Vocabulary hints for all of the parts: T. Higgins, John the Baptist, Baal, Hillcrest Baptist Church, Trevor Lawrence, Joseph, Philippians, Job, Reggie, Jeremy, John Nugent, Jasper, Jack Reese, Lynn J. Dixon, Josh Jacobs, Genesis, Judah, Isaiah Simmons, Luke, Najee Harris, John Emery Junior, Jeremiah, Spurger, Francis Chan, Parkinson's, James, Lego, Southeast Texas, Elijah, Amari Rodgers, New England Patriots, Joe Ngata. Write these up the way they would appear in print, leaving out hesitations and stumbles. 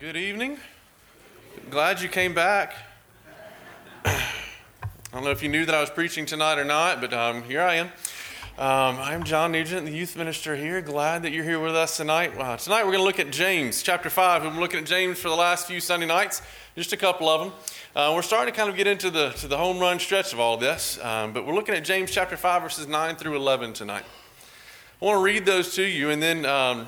Good evening. Glad you came back. I don't know if you knew that I was preaching tonight or not, but here I am. I'm John Nugent, the youth minister here. Glad that you're here with us tonight. Tonight we're going to look at James, chapter 5. We've been looking at James for the last few Sunday nights, just a couple of them. We're starting to kind of get into the home run stretch of all this, but we're looking at James chapter 5, verses 9 through 11 tonight. I want to read those to you and then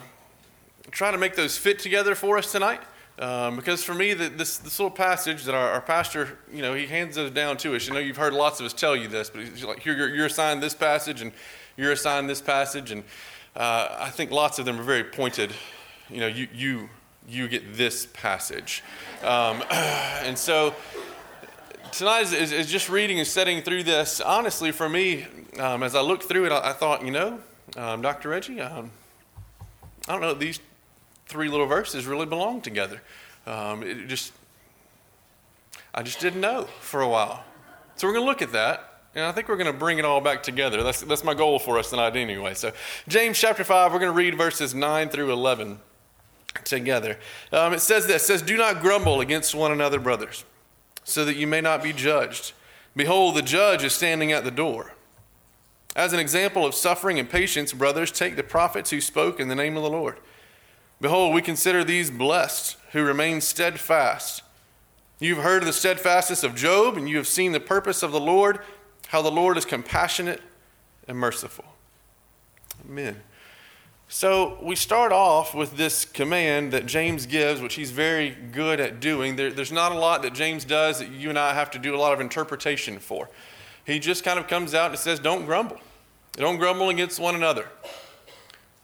try to make those fit together for us tonight. Because for me, this little passage that our pastor, he hands it down to us. I know you've heard lots of us tell you this, but he's like, here, you're assigned this passage, and you're assigned this passage, and I think lots of them are very pointed. You get this passage, and so tonight is just reading and setting through this. Honestly, for me, as I looked through it, I thought, Dr. Reggie, I don't know these three little verses really belong together. I just didn't know for a while. So we're going to look at that, and I think we're going to bring it all back together. That's my goal for us tonight anyway. So James chapter 5, we're going to read verses 9 through 11 together. It says this, do not grumble against one another, brothers, so that you may not be judged. Behold, the judge is standing at the door. As an example of suffering and patience, brothers, take the prophets who spoke in the name of the Lord. Behold, we consider these blessed who remain steadfast. You've heard of the steadfastness of Job, and you have seen the purpose of the Lord, how the Lord is compassionate and merciful. Amen. So we start off with this command that James gives, which he's very good at doing. There's not a lot that James does that you and I have to do a lot of interpretation for. He just kind of comes out and says, don't grumble. Don't grumble against one another.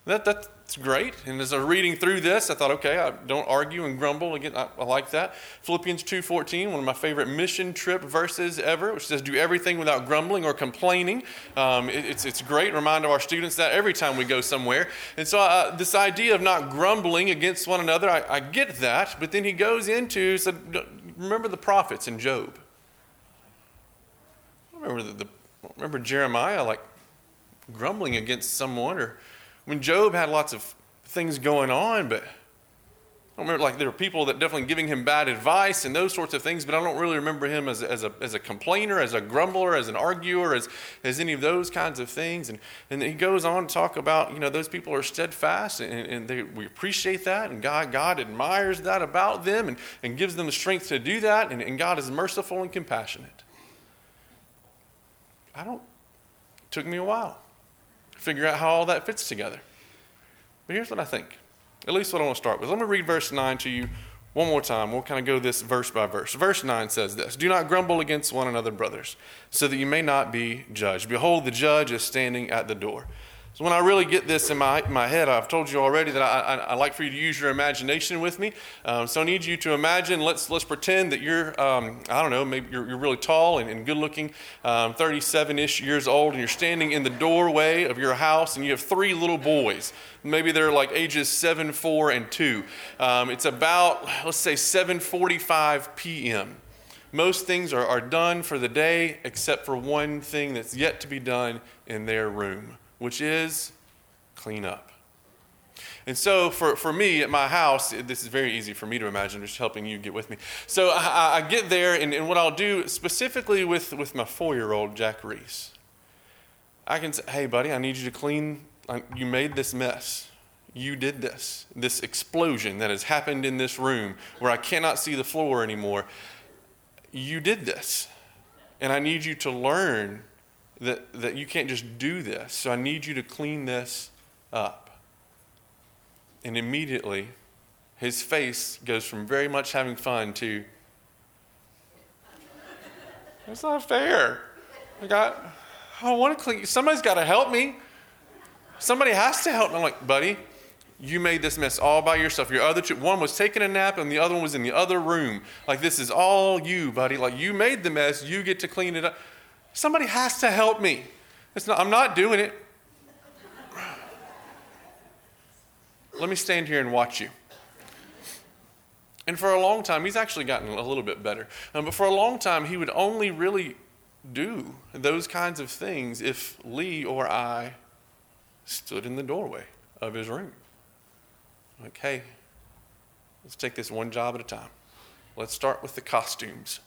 That's great. And as I was reading through this, I thought, okay, I don't argue and grumble. Again, I like that. Philippians 2:14, one of my favorite mission trip verses ever, which says, do everything without grumbling or complaining. It's great. Remind our students that every time we go somewhere. And so this idea of not grumbling against one another, I get that. But then he goes into, so remember the prophets in Job. I remember Jeremiah, grumbling against someone, or when Job had lots of things going on, but I remember there were people that definitely giving him bad advice and those sorts of things, but I don't really remember him as a complainer, as a grumbler, as an arguer, as any of those kinds of things. And he goes on to talk about, those people are steadfast and we appreciate that, and God admires that about them and gives them the strength to do that, and God is merciful and compassionate. It took me a while to figure out how all that fits together. But here's what I think, at least what I want to start with. Let me read verse 9 to you one more time. We'll kind of go this verse by verse. Verse 9 says this, do not grumble against one another, brothers, so that you may not be judged. Behold, the judge is standing at the door. So when I really get this in my head, I've told you already that I like for you to use your imagination with me. So I need you to imagine, let's pretend that you're, maybe you're really tall and good looking, 37-ish years old, and you're standing in the doorway of your house, and you have three little boys. Maybe they're ages 7, 4, and 2. It's about, let's say, 7:45 p.m. Most things are done for the day except for one thing that's yet to be done in their room, which is clean up. And so for me at my house, this is very easy for me to imagine, just helping you get with me. So I get there, and what I'll do specifically with my 4-year-old, Jack Reese, I can say, hey, buddy, I need you to clean. You made this mess. You did this. This explosion that has happened in this room where I cannot see the floor anymore. You did this. And I need you to learn that you can't just do this. So I need you to clean this up. And immediately, his face goes from very much having fun to, it's not fair. I want to clean. Somebody's got to help me. Somebody has to help me. I'm like, buddy, you made this mess all by yourself. Your other one was taking a nap, and the other one was in the other room. This is all you, buddy. You made the mess. You get to clean it up. Somebody has to help me. I'm not doing it. Let me stand here and watch you. And for a long time, he's actually gotten a little bit better. But for a long time, he would only really do those kinds of things if Lee or I stood in the doorway of his room. Hey, Let's take this one job at a time. Let's start with the costumes.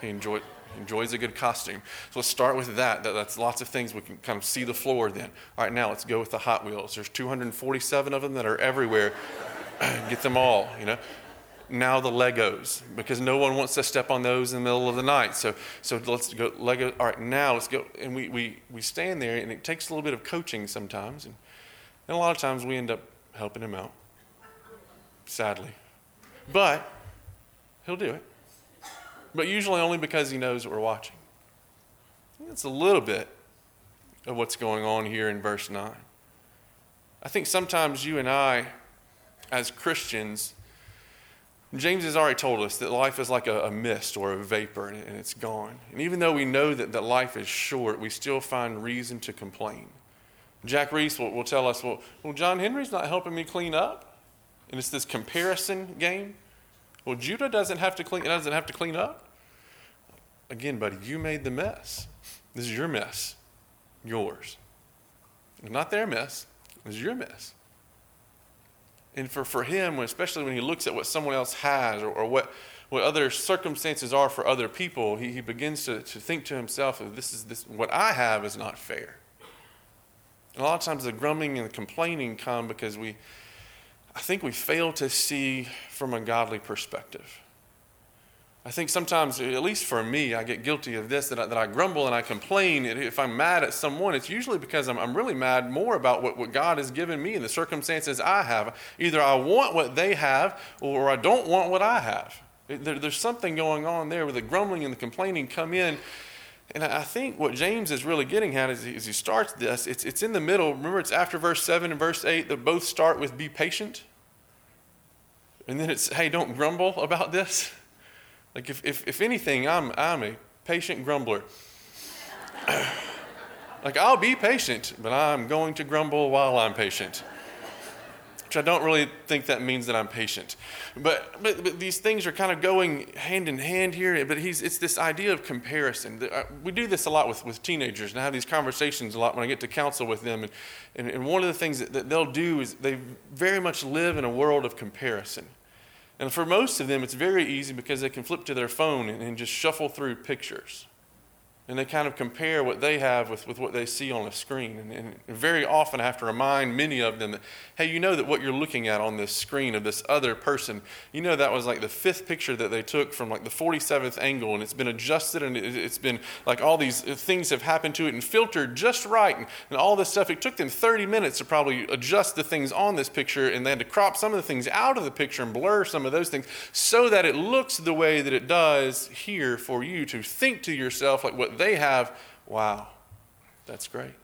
He enjoys a good costume. So let's start with that. That's lots of things we can kind of see the floor then. All right, now let's go with the Hot Wheels. There's 247 of them that are everywhere. Get them all, you know. Now the Legos, because no one wants to step on those in the middle of the night. So let's go Lego. All right, now let's go. And we stand there, and it takes a little bit of coaching sometimes. And a lot of times we end up helping him out, sadly. But he'll do it. But usually only because he knows that we're watching. That's a little bit of what's going on here in verse 9. I think sometimes you and I, as Christians, James has already told us that life is like a mist or a vapor, and it's gone. And even though we know that life is short, we still find reason to complain. Jack Reese will tell us, well, John Henry's not helping me clean up. And it's this comparison game. Well, Judah doesn't have to clean up. Again, buddy, you made the mess. This is your mess. Yours. Not their mess. This is your mess. And for him, especially when he looks at what someone else has or what other circumstances are for other people, he begins to think to himself, this is what I have is not fair. And a lot of times the grumbling and the complaining come because I think we fail to see from a godly perspective. I think sometimes, at least for me, I get guilty of this, that I grumble and I complain. If I'm mad at someone, it's usually because I'm really mad more about what God has given me and the circumstances I have. Either I want what they have or I don't want what I have. There's something going on there where the grumbling and the complaining come in. And I think what James is really getting at as he starts this, it's in the middle. Remember, it's after verse 7 and verse 8 that both start with be patient. And then it's, hey, don't grumble about this. Like if anything, I'm a patient grumbler. Like I'll be patient, but I'm going to grumble while I'm patient. Which I don't really think that means that I'm patient. But these things are kind of going hand in hand here. But it's this idea of comparison. We do this a lot with teenagers, and I have these conversations a lot when I get to counsel with them. And one of the things that they'll do is they very much live in a world of comparison. And for most of them, it's very easy because they can flip to their phone and just shuffle through pictures. And they kind of compare what they have with what they see on a screen. And very often I have to remind many of them that, hey, you know that what you're looking at on this screen of this other person, you know that was like the fifth picture that they took from like the 47th angle, and it's been adjusted, and it's been like all these things have happened to it and filtered just right and all this stuff. It took them 30 minutes to probably adjust the things on this picture, and they had to crop some of the things out of the picture and blur some of those things so that it looks the way that it does here for you to think to yourself like what they have, wow, that's great.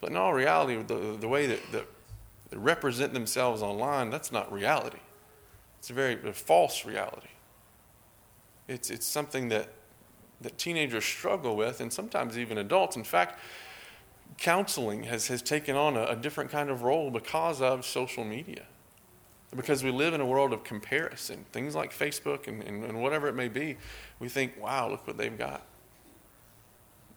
But in all reality, the way that they represent themselves online, that's not reality. It's a false reality. It's something that teenagers struggle with, and sometimes even adults. In fact, counseling has taken on a different kind of role because of social media. Because we live in a world of comparison. Things like Facebook and whatever it may be, we think, wow, look what they've got.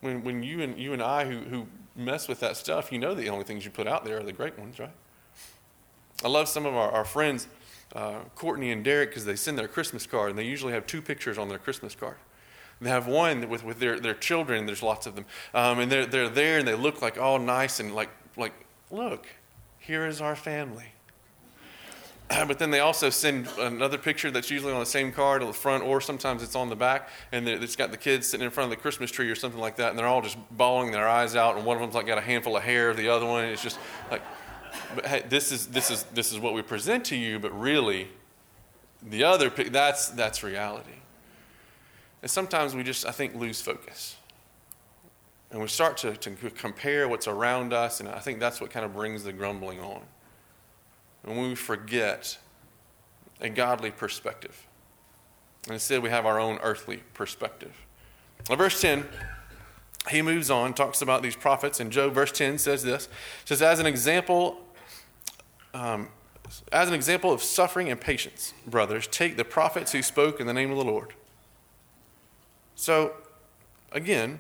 When you and I who mess with that stuff, you know the only things you put out there are the great ones, right? I love some of our friends, Courtney and Derek, because they send their Christmas card, and they usually have two pictures on their Christmas card. They have one with their children, there's lots of them, and they're there, and they look like all nice and like look, here is our family. But then they also send another picture that's usually on the same card on the front, or sometimes it's on the back, and it's got the kids sitting in front of the Christmas tree or something like that, and they're all just bawling their eyes out, and one of them's like got a handful of hair, the other one is just like, but hey, this is what we present to you, but really, the other that's reality. And sometimes we just, I think, lose focus, and we start to compare what's around us, and I think that's what kind of brings the grumbling on. And when we forget a godly perspective. And instead we have our own earthly perspective. Now, verse 10, he moves on, talks about these prophets. And Job, verse 10, says this. Says, as an example of suffering and patience, brothers, take the prophets who spoke in the name of the Lord. So, again,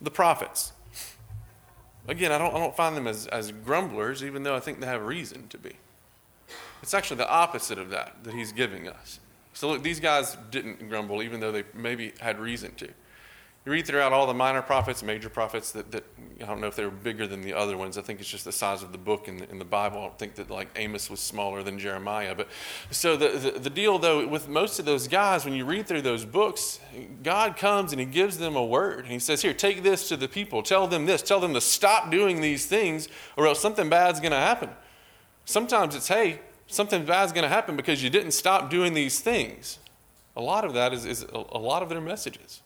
the prophets. Again, I don't find them as grumblers, even though I think they have reason to be. It's actually the opposite of that he's giving us. So look, these guys didn't grumble, even though they maybe had reason to. You read throughout all the minor prophets, major prophets, that I don't know if they were bigger than the other ones. I think it's just the size of the book in the Bible. I don't think that like Amos was smaller than Jeremiah. But so the deal, though, with most of those guys, when you read through those books, God comes and he gives them a word. And he says, here, take this to the people. Tell them this. Tell them to stop doing these things or else something bad's going to happen. Sometimes it's, hey, something bad's going to happen because you didn't stop doing these things. A lot of that is a lot of their messages.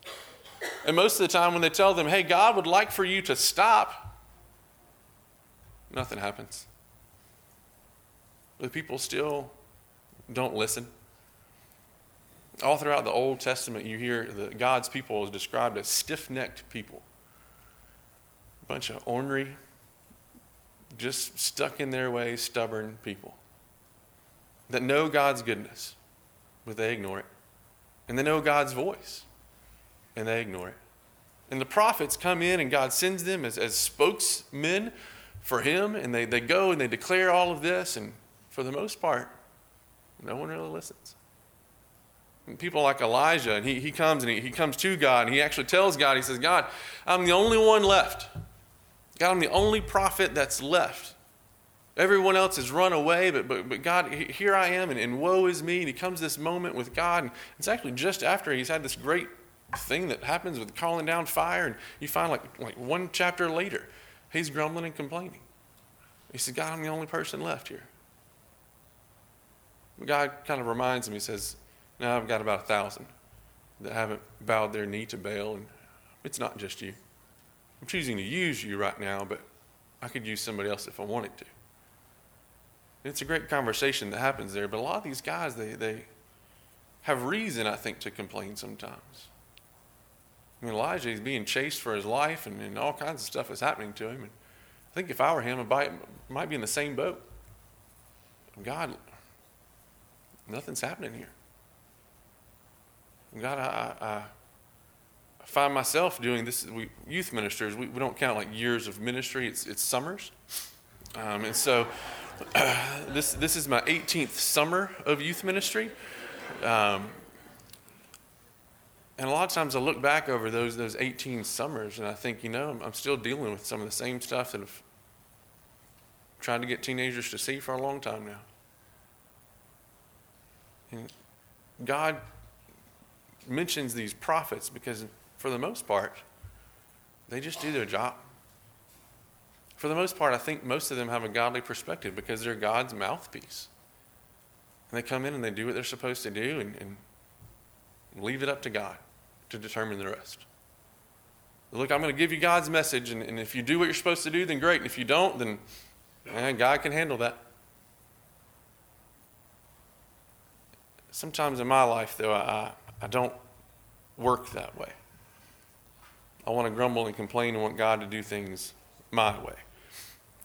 And most of the time when they tell them, hey, God would like for you to stop, nothing happens. The people still don't listen. All throughout the Old Testament, you hear that God's people is described as stiff-necked people. A bunch of ornery, just stuck in their way, stubborn people that know God's goodness, but they ignore it. And they know God's voice. And they ignore it. And the prophets come in and God sends them as spokesmen for him. And they go and they declare all of this. And for the most part, no one really listens. And people like Elijah, and he comes and he comes to God. And he actually tells God, he says, God, I'm the only one left. God, I'm the only prophet that's left. Everyone else has run away, but God, here I am, and woe is me. And he comes this moment with God. And it's actually just after he's had this great thing that happens with calling down fire, and you find like one chapter later, he's grumbling and complaining. He says, God, I'm the only person left here. God kind of reminds him, he says, now I've got about 1,000 that haven't bowed their knee to Baal, and it's not just you. I'm choosing to use you right now, but I could use somebody else if I wanted to. And it's a great conversation that happens there, but a lot of these guys, they have reason, I think, to complain sometimes. I mean, Elijah, he's being chased for his life, and all kinds of stuff is happening to him. And I think if I were him, I might be in the same boat. God, nothing's happening here. God, I find myself doing this. We youth ministers, we don't count like years of ministry. It's summers. And so this is my 18th summer of youth ministry. And a lot of times I look back over those 18 summers and I think, I'm still dealing with some of the same stuff that I've tried to get teenagers to see for a long time now. And God mentions these prophets because for the most part, they just do their job. For the most part, I think most of them have a godly perspective because they're God's mouthpiece. And they come in and they do what they're supposed to do and leave it up to God to determine the rest. Look, I'm going to give you God's message, and if you do what you're supposed to do, then great. And if you don't, then God can handle that. Sometimes in my life, though, I don't work that way. I want to grumble and complain and want God to do things my way.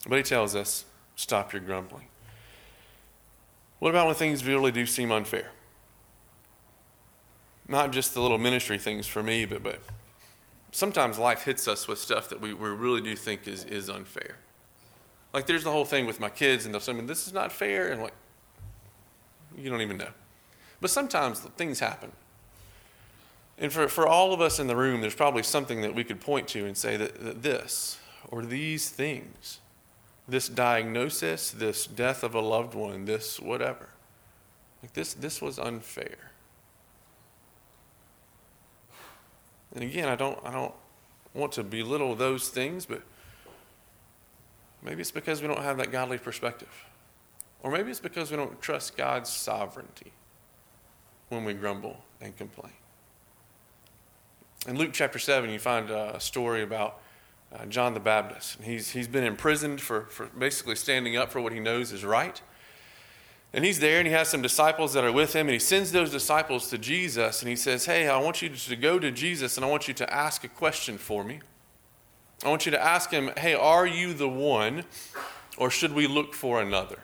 But he tells us, stop your grumbling. What about when things really do seem unfair? Not just the little ministry things for me, but sometimes life hits us with stuff that we really do think is unfair. Like there's the whole thing with my kids, and they'll say, this is not fair, and I'm like, you don't even know. But sometimes things happen. And for all of us in the room, there's probably something that we could point to and say that this or these things, this diagnosis, this death of a loved one, this whatever, like this was unfair. And again, I don't want to belittle those things, but maybe it's because we don't have that godly perspective. Or maybe it's because we don't trust God's sovereignty when we grumble and complain. In Luke chapter 7, you find a story about John the Baptist. He's been imprisoned for basically standing up for what he knows is right. And he's there and he has some disciples that are with him, and he sends those disciples to Jesus, and he says, hey, I want you to go to Jesus and I want you to ask a question for me. I want you to ask him, hey, are you the one or should we look for another?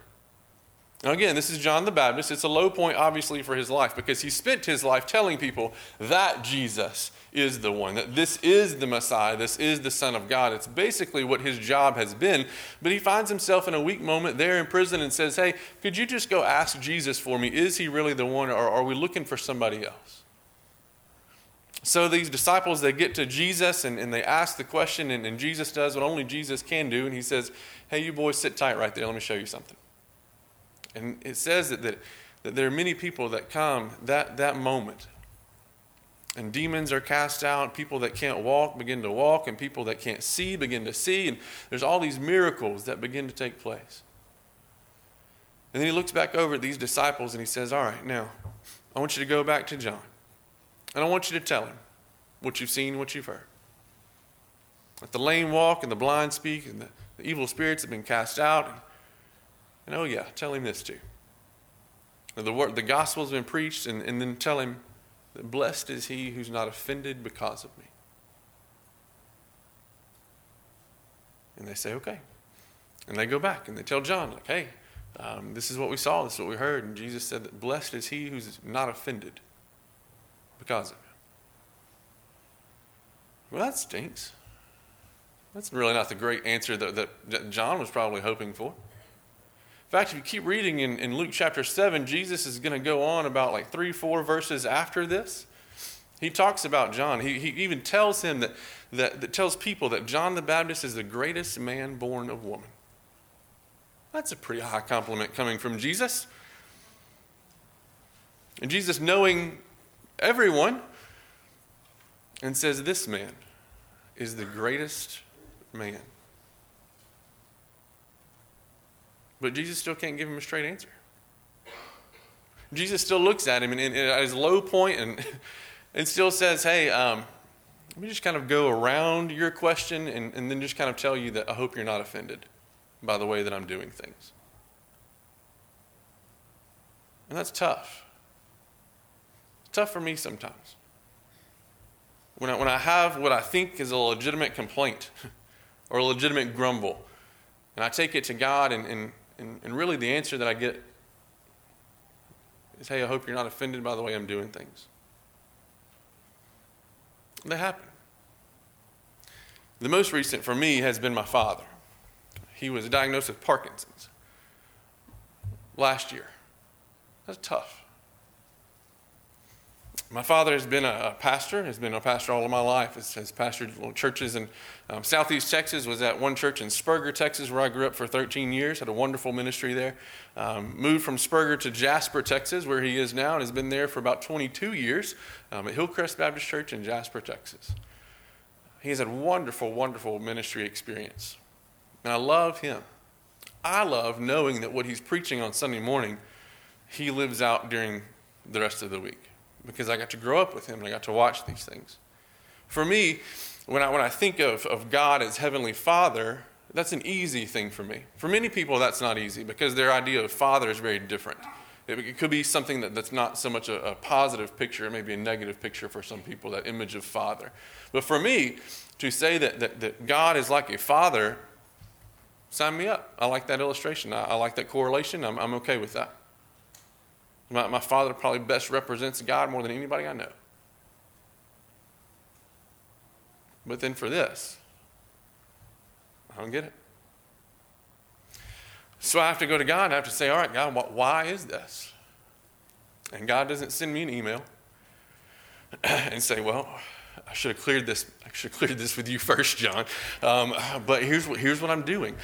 Now again, this is John the Baptist. It's a low point, obviously, for his life because he spent his life telling people that Jesus is the one, that this is the Messiah, this is the Son of God. It's basically what his job has been. But he finds himself in a weak moment there in prison and says, hey, could you just go ask Jesus for me? Is he really the one, or are we looking for somebody else? So these disciples, they get to Jesus and they ask the question, and Jesus does what only Jesus can do. And he says, hey, you boys, sit tight right there. Let me show you something. And it says that there are many people that come that moment. And demons are cast out. People that can't walk begin to walk. And people that can't see begin to see. And there's all these miracles that begin to take place. And then he looks back over at these disciples and he says, all right, now, I want you to go back to John. And I want you to tell him what you've seen, what you've heard. That the lame walk and the blind speak and the evil spirits have been cast out. And oh yeah, tell him this too. The gospel's been preached, and then tell him that blessed is he who's not offended because of me. And they say, okay. And they go back and they tell John, like, hey, this is what we saw, this is what we heard. And Jesus said that blessed is he who's not offended because of him. Well, that stinks. That's really not the great answer that John was probably hoping for. In fact, if you keep reading in Luke chapter 7, Jesus is going to go on about like 3-4 verses after this. He talks about John. He even tells him that tells people that John the Baptist is the greatest man born of woman. That's a pretty high compliment coming from Jesus. And Jesus, knowing everyone, and says this man is the greatest man. But Jesus still can't give him a straight answer. Jesus still looks at him and at his low point and still says, hey, let me just kind of go around your question and then just kind of tell you that I hope you're not offended by the way that I'm doing things. And that's tough. It's tough for me sometimes. When I have what I think is a legitimate complaint or a legitimate grumble, and I take it to God and really the answer that I get is, hey, I hope you're not offended by the way I'm doing things. They happen. The most recent for me has been my father. He was diagnosed with Parkinson's last year. That's tough. My father has been a pastor, has been a pastor all of my life, has pastored little churches in Southeast Texas, was at one church in Spurger, Texas, where I grew up for 13 years, had a wonderful ministry there. Moved from Spurger to Jasper, Texas, where he is now, and has been there for about 22 years at Hillcrest Baptist Church in Jasper, Texas. He has had wonderful, wonderful ministry experience. And I love him. I love knowing that what he's preaching on Sunday morning, he lives out during the rest of the week. Because I got to grow up with him and I got to watch these things. For me, when I think of God as Heavenly Father, that's an easy thing for me. For many people, that's not easy because their idea of Father is very different. It could be something that's not so much a positive picture. It may be a negative picture for some people, that image of Father. But for me, to say that God is like a Father, sign me up. I like that illustration. I like that correlation. I'm okay with that. My father probably best represents God more than anybody I know. But then for this, I don't get it. So I have to go to God and I have to say, all right, God, why is this? And God doesn't send me an email and say, well, I should have cleared this. I should have cleared this with you first, John. But here's what I'm doing.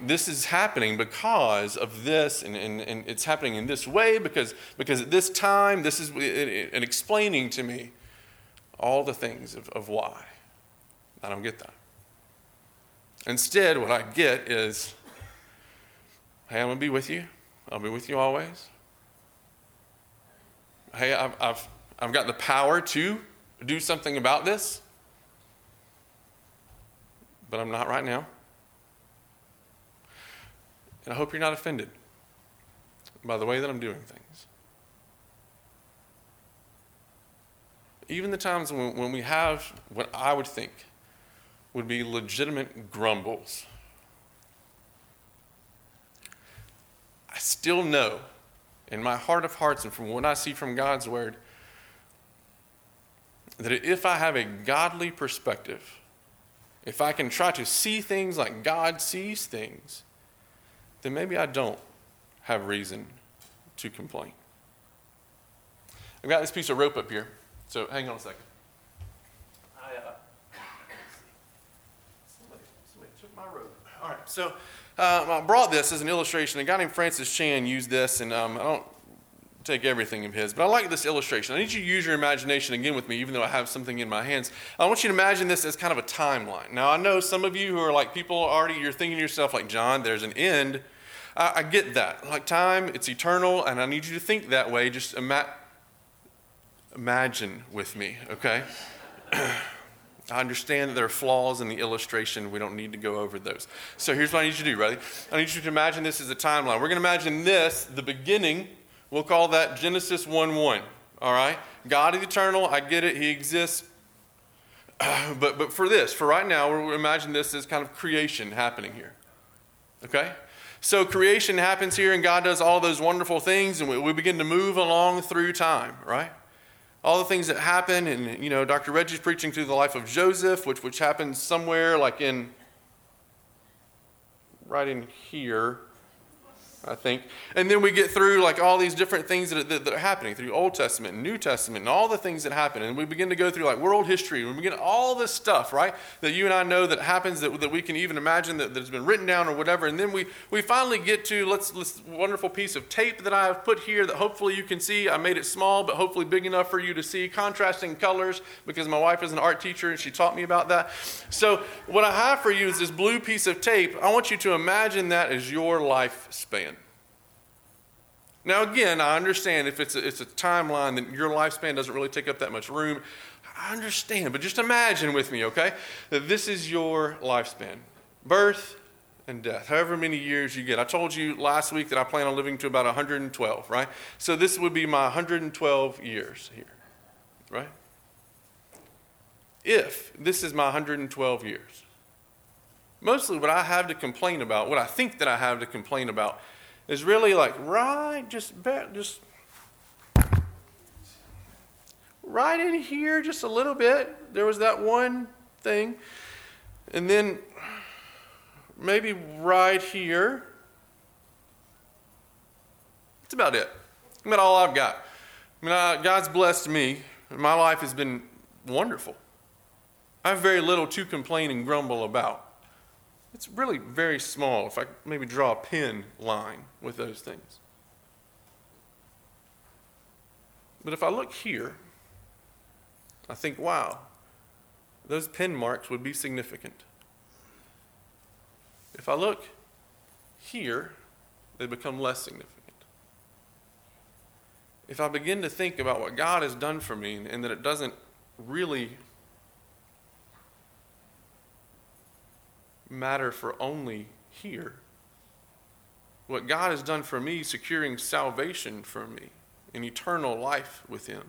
This is happening because of this, and it's happening in this way because at this time, this is and explaining to me all the things of why. I don't get that. Instead, what I get is, hey, I'm gonna be with you. I'll be with you always. Hey, I've got the power to do something about this, but I'm not right now. And I hope you're not offended by the way that I'm doing things. Even the times when we have what I would think would be legitimate grumbles, I still know in my heart of hearts and from what I see from God's word that if I have a godly perspective, if I can try to see things like God sees things, then maybe I don't have reason to complain. I've got this piece of rope up here, so hang on a second. Somebody took my rope. All right, so I brought this as an illustration. A guy named Francis Chan used this, and I don't take everything of his, but I like this illustration. I need you to use your imagination again with me, even though I have something in my hands. I want you to imagine this as kind of a timeline. Now, I know some of you who are like people already, you're thinking to yourself, like, John, there's an end. I get that. Like time, it's eternal, and I need you to think that way. Just imagine with me, okay? I understand that there are flaws in the illustration. We don't need to go over those. So here's what I need you to do, ready? I need you to imagine this as a timeline. We're going to imagine this, the beginning. We'll call that Genesis 1:1, all right? God is eternal. I get it. He exists. But for this, for right now, we'll imagine this as kind of creation happening here, okay? So creation happens here, and God does all those wonderful things, and we begin to move along through time, right? All the things that happen, and, you know, Dr. Reggie's preaching through the life of Joseph, which happens somewhere like right in here, I think. And then we get through like all these different things that are happening through Old Testament and New Testament and all the things that happen. And we begin to go through like world history. We begin all this stuff, right, that you and I know that happens, that we can even imagine that's been written down or whatever. And then we finally get to this wonderful piece of tape that I have put here that hopefully you can see. I made it small, but hopefully big enough for you to see contrasting colors because my wife is an art teacher and she taught me about that. So what I have for you is this blue piece of tape. I want you to imagine that as your lifespan. Now, again, I understand if it's a timeline that your lifespan doesn't really take up that much room. I understand, but just imagine with me, okay, that this is your lifespan, birth and death, however many years you get. I told you last week that I plan on living to about 112, right? So this would be my 112 years here, right? If this is my 112 years, mostly what I have to complain about, what I think that I have to complain about, is really like right in here just a little bit. There was that one thing. And then maybe right here. That's about it. That's about all I've got. I mean, God's blessed me. My life has been wonderful. I have very little to complain and grumble about. It's really very small if I maybe draw a pin line with those things. But if I look here, I think, wow, those pin marks would be significant. If I look here, they become less significant. If I begin to think about what God has done for me and that it doesn't really matter for only here. What God has done for me, securing salvation for me, an eternal life with him.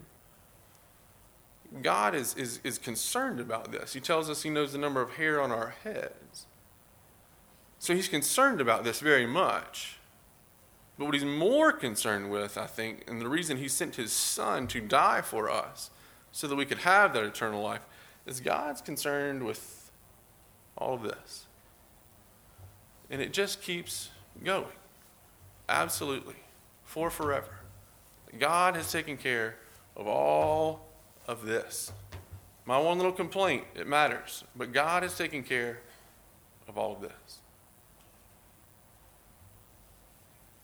God is concerned about this. He tells us he knows the number of hair on our heads. So he's concerned about this very much. But what he's more concerned with, I think, and the reason he sent his son to die for us so that we could have that eternal life, is God's concerned with all of this. And it just keeps going. Absolutely. For forever. God has taken care of all of this. My one little complaint, it matters. But God has taken care of all of this.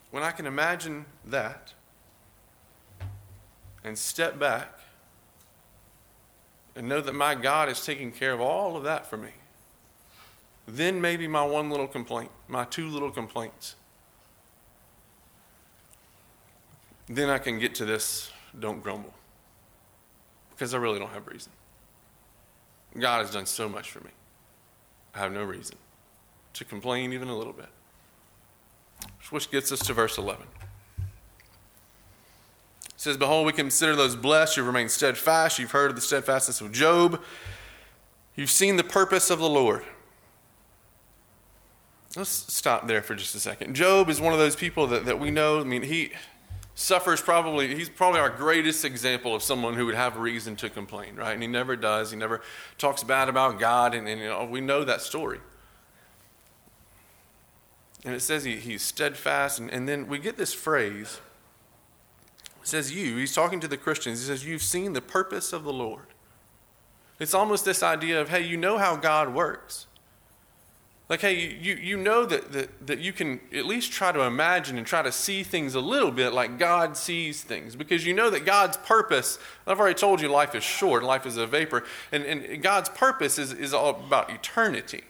When I can imagine that and step back and know that my God is taking care of all of that for me, then maybe my one little complaint, my two little complaints. Then I can get to this, don't grumble. Because I really don't have reason. God has done so much for me. I have no reason to complain even a little bit. Which gets us to verse 11. It says, behold, we consider those blessed who remain steadfast. You've heard of the steadfastness of Job. You've seen the purpose of the Lord. Let's stop there for just a second. Job is one of those people that we know. I mean, he suffers probably, he's probably our greatest example of someone who would have reason to complain, right? And he never does. He never talks bad about God, and we know that story. And it says he's steadfast, and then we get this phrase. It says you. He's talking to the Christians. He says, you've seen the purpose of the Lord. It's almost this idea of, hey, you know how God works. Like, hey, you know that you can at least try to imagine and try to see things a little bit like God sees things. Because you know that God's purpose, I've already told you life is short, life is a vapor. And God's purpose is all about eternity.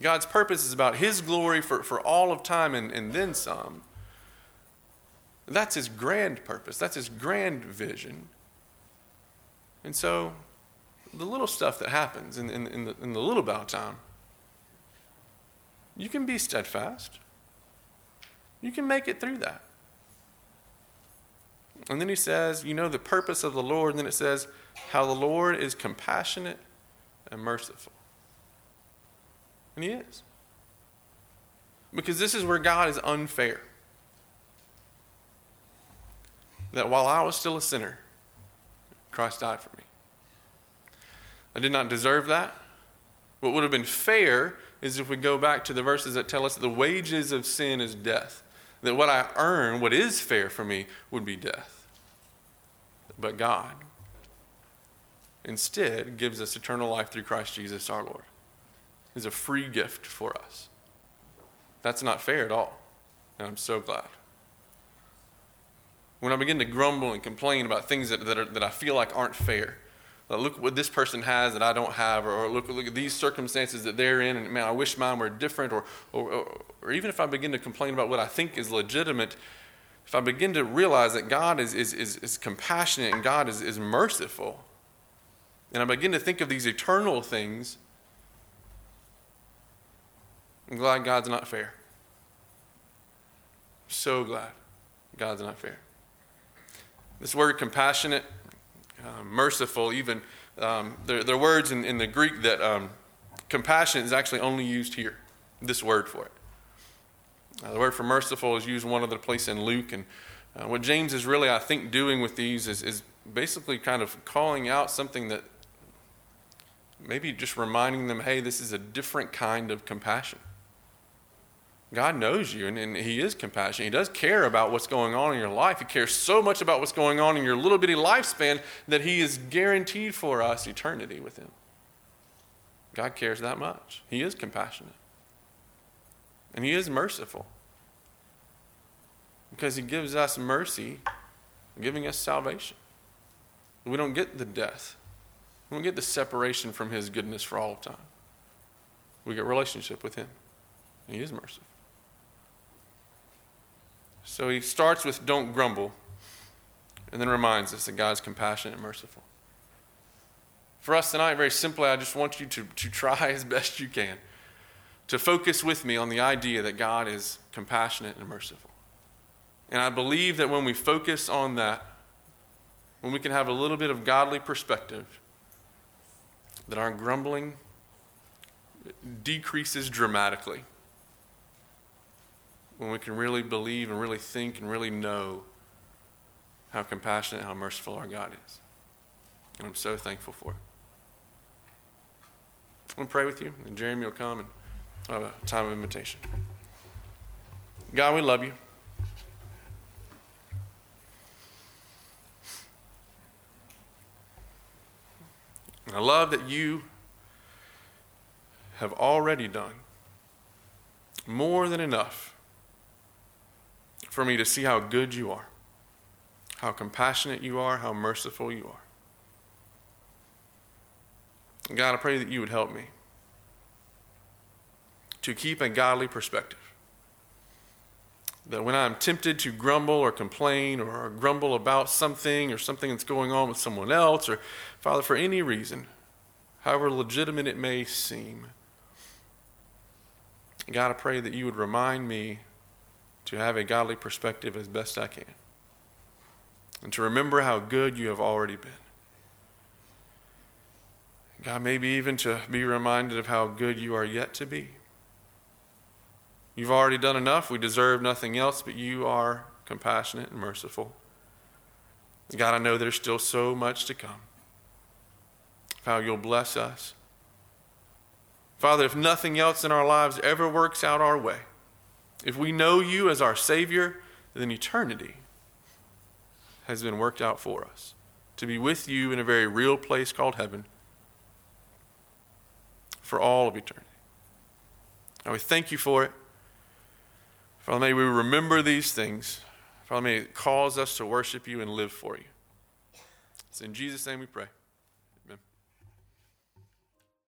God's purpose is about his glory for all of time and then some. That's his grand purpose. That's his grand vision. And so the little stuff that happens in the little bit of time, you can be steadfast. You can make it through that. And then he says, you know the purpose of the Lord. And then it says how the Lord is compassionate and merciful. And he is. Because this is where God is unfair. That while I was still a sinner, Christ died for me. I did not deserve that. What would have been fair is if we go back to the verses that tell us the wages of sin is death. That what I earn, what is fair for me, would be death. But God instead gives us eternal life through Christ Jesus our Lord. It's a free gift for us. That's not fair at all. And I'm so glad. When I begin to grumble and complain about things that I feel like aren't fair, like look what this person has that I don't have, or look at these circumstances that they're in, and man, I wish mine were different, or even if I begin to complain about what I think is legitimate, if I begin to realize that God is compassionate and God is merciful, and I begin to think of these eternal things, I'm glad God's not fair. So glad God's not fair. This word compassionate, merciful, even, there are words in the Greek that compassion is actually only used here, this word for it. The word for merciful is used one other place in Luke. And what James is really, I think, doing with these is basically kind of calling out something that maybe just reminding them, hey, this is a different kind of compassion. God knows you, and he is compassionate. He does care about what's going on in your life. He cares so much about what's going on in your little bitty lifespan that he is guaranteed for us eternity with him. God cares that much. He is compassionate. And he is merciful. Because he gives us mercy, giving us salvation. We don't get the death. We don't get the separation from his goodness for all of time. We get relationship with him. And he is merciful. So he starts with don't grumble and then reminds us that God's compassionate and merciful. For us tonight, very simply, I just want you to try as best you can to focus with me on the idea that God is compassionate and merciful. And I believe that when we focus on that, when we can have a little bit of godly perspective, that our grumbling decreases dramatically. When we can really believe and really think and really know how compassionate and how merciful our God is. And I'm so thankful for it. I'm going to pray with you, and Jeremy will come and we'll have a time of invitation. God, we love you. And I love that you have already done more than enough for me to see how good you are, how compassionate you are, how merciful you are. God, I pray that you would help me to keep a godly perspective. That when I'm tempted to grumble or complain or grumble about something or something that's going on with someone else or, Father, for any reason, however legitimate it may seem, God, I pray that you would remind me to have a godly perspective as best I can, and to remember how good you have already been. God, maybe even to be reminded of how good you are yet to be, You've already done enough. We deserve nothing else, but you are compassionate and merciful. God, I know there's still so much to come. How you'll bless us. Father, if nothing else in our lives ever works out our way, if we know you as our Savior, then eternity has been worked out for us to be with you in a very real place called heaven for all of eternity. And we thank you for it. Father, may we remember these things. Father, may it cause us to worship you and live for you. It's in Jesus' name we pray.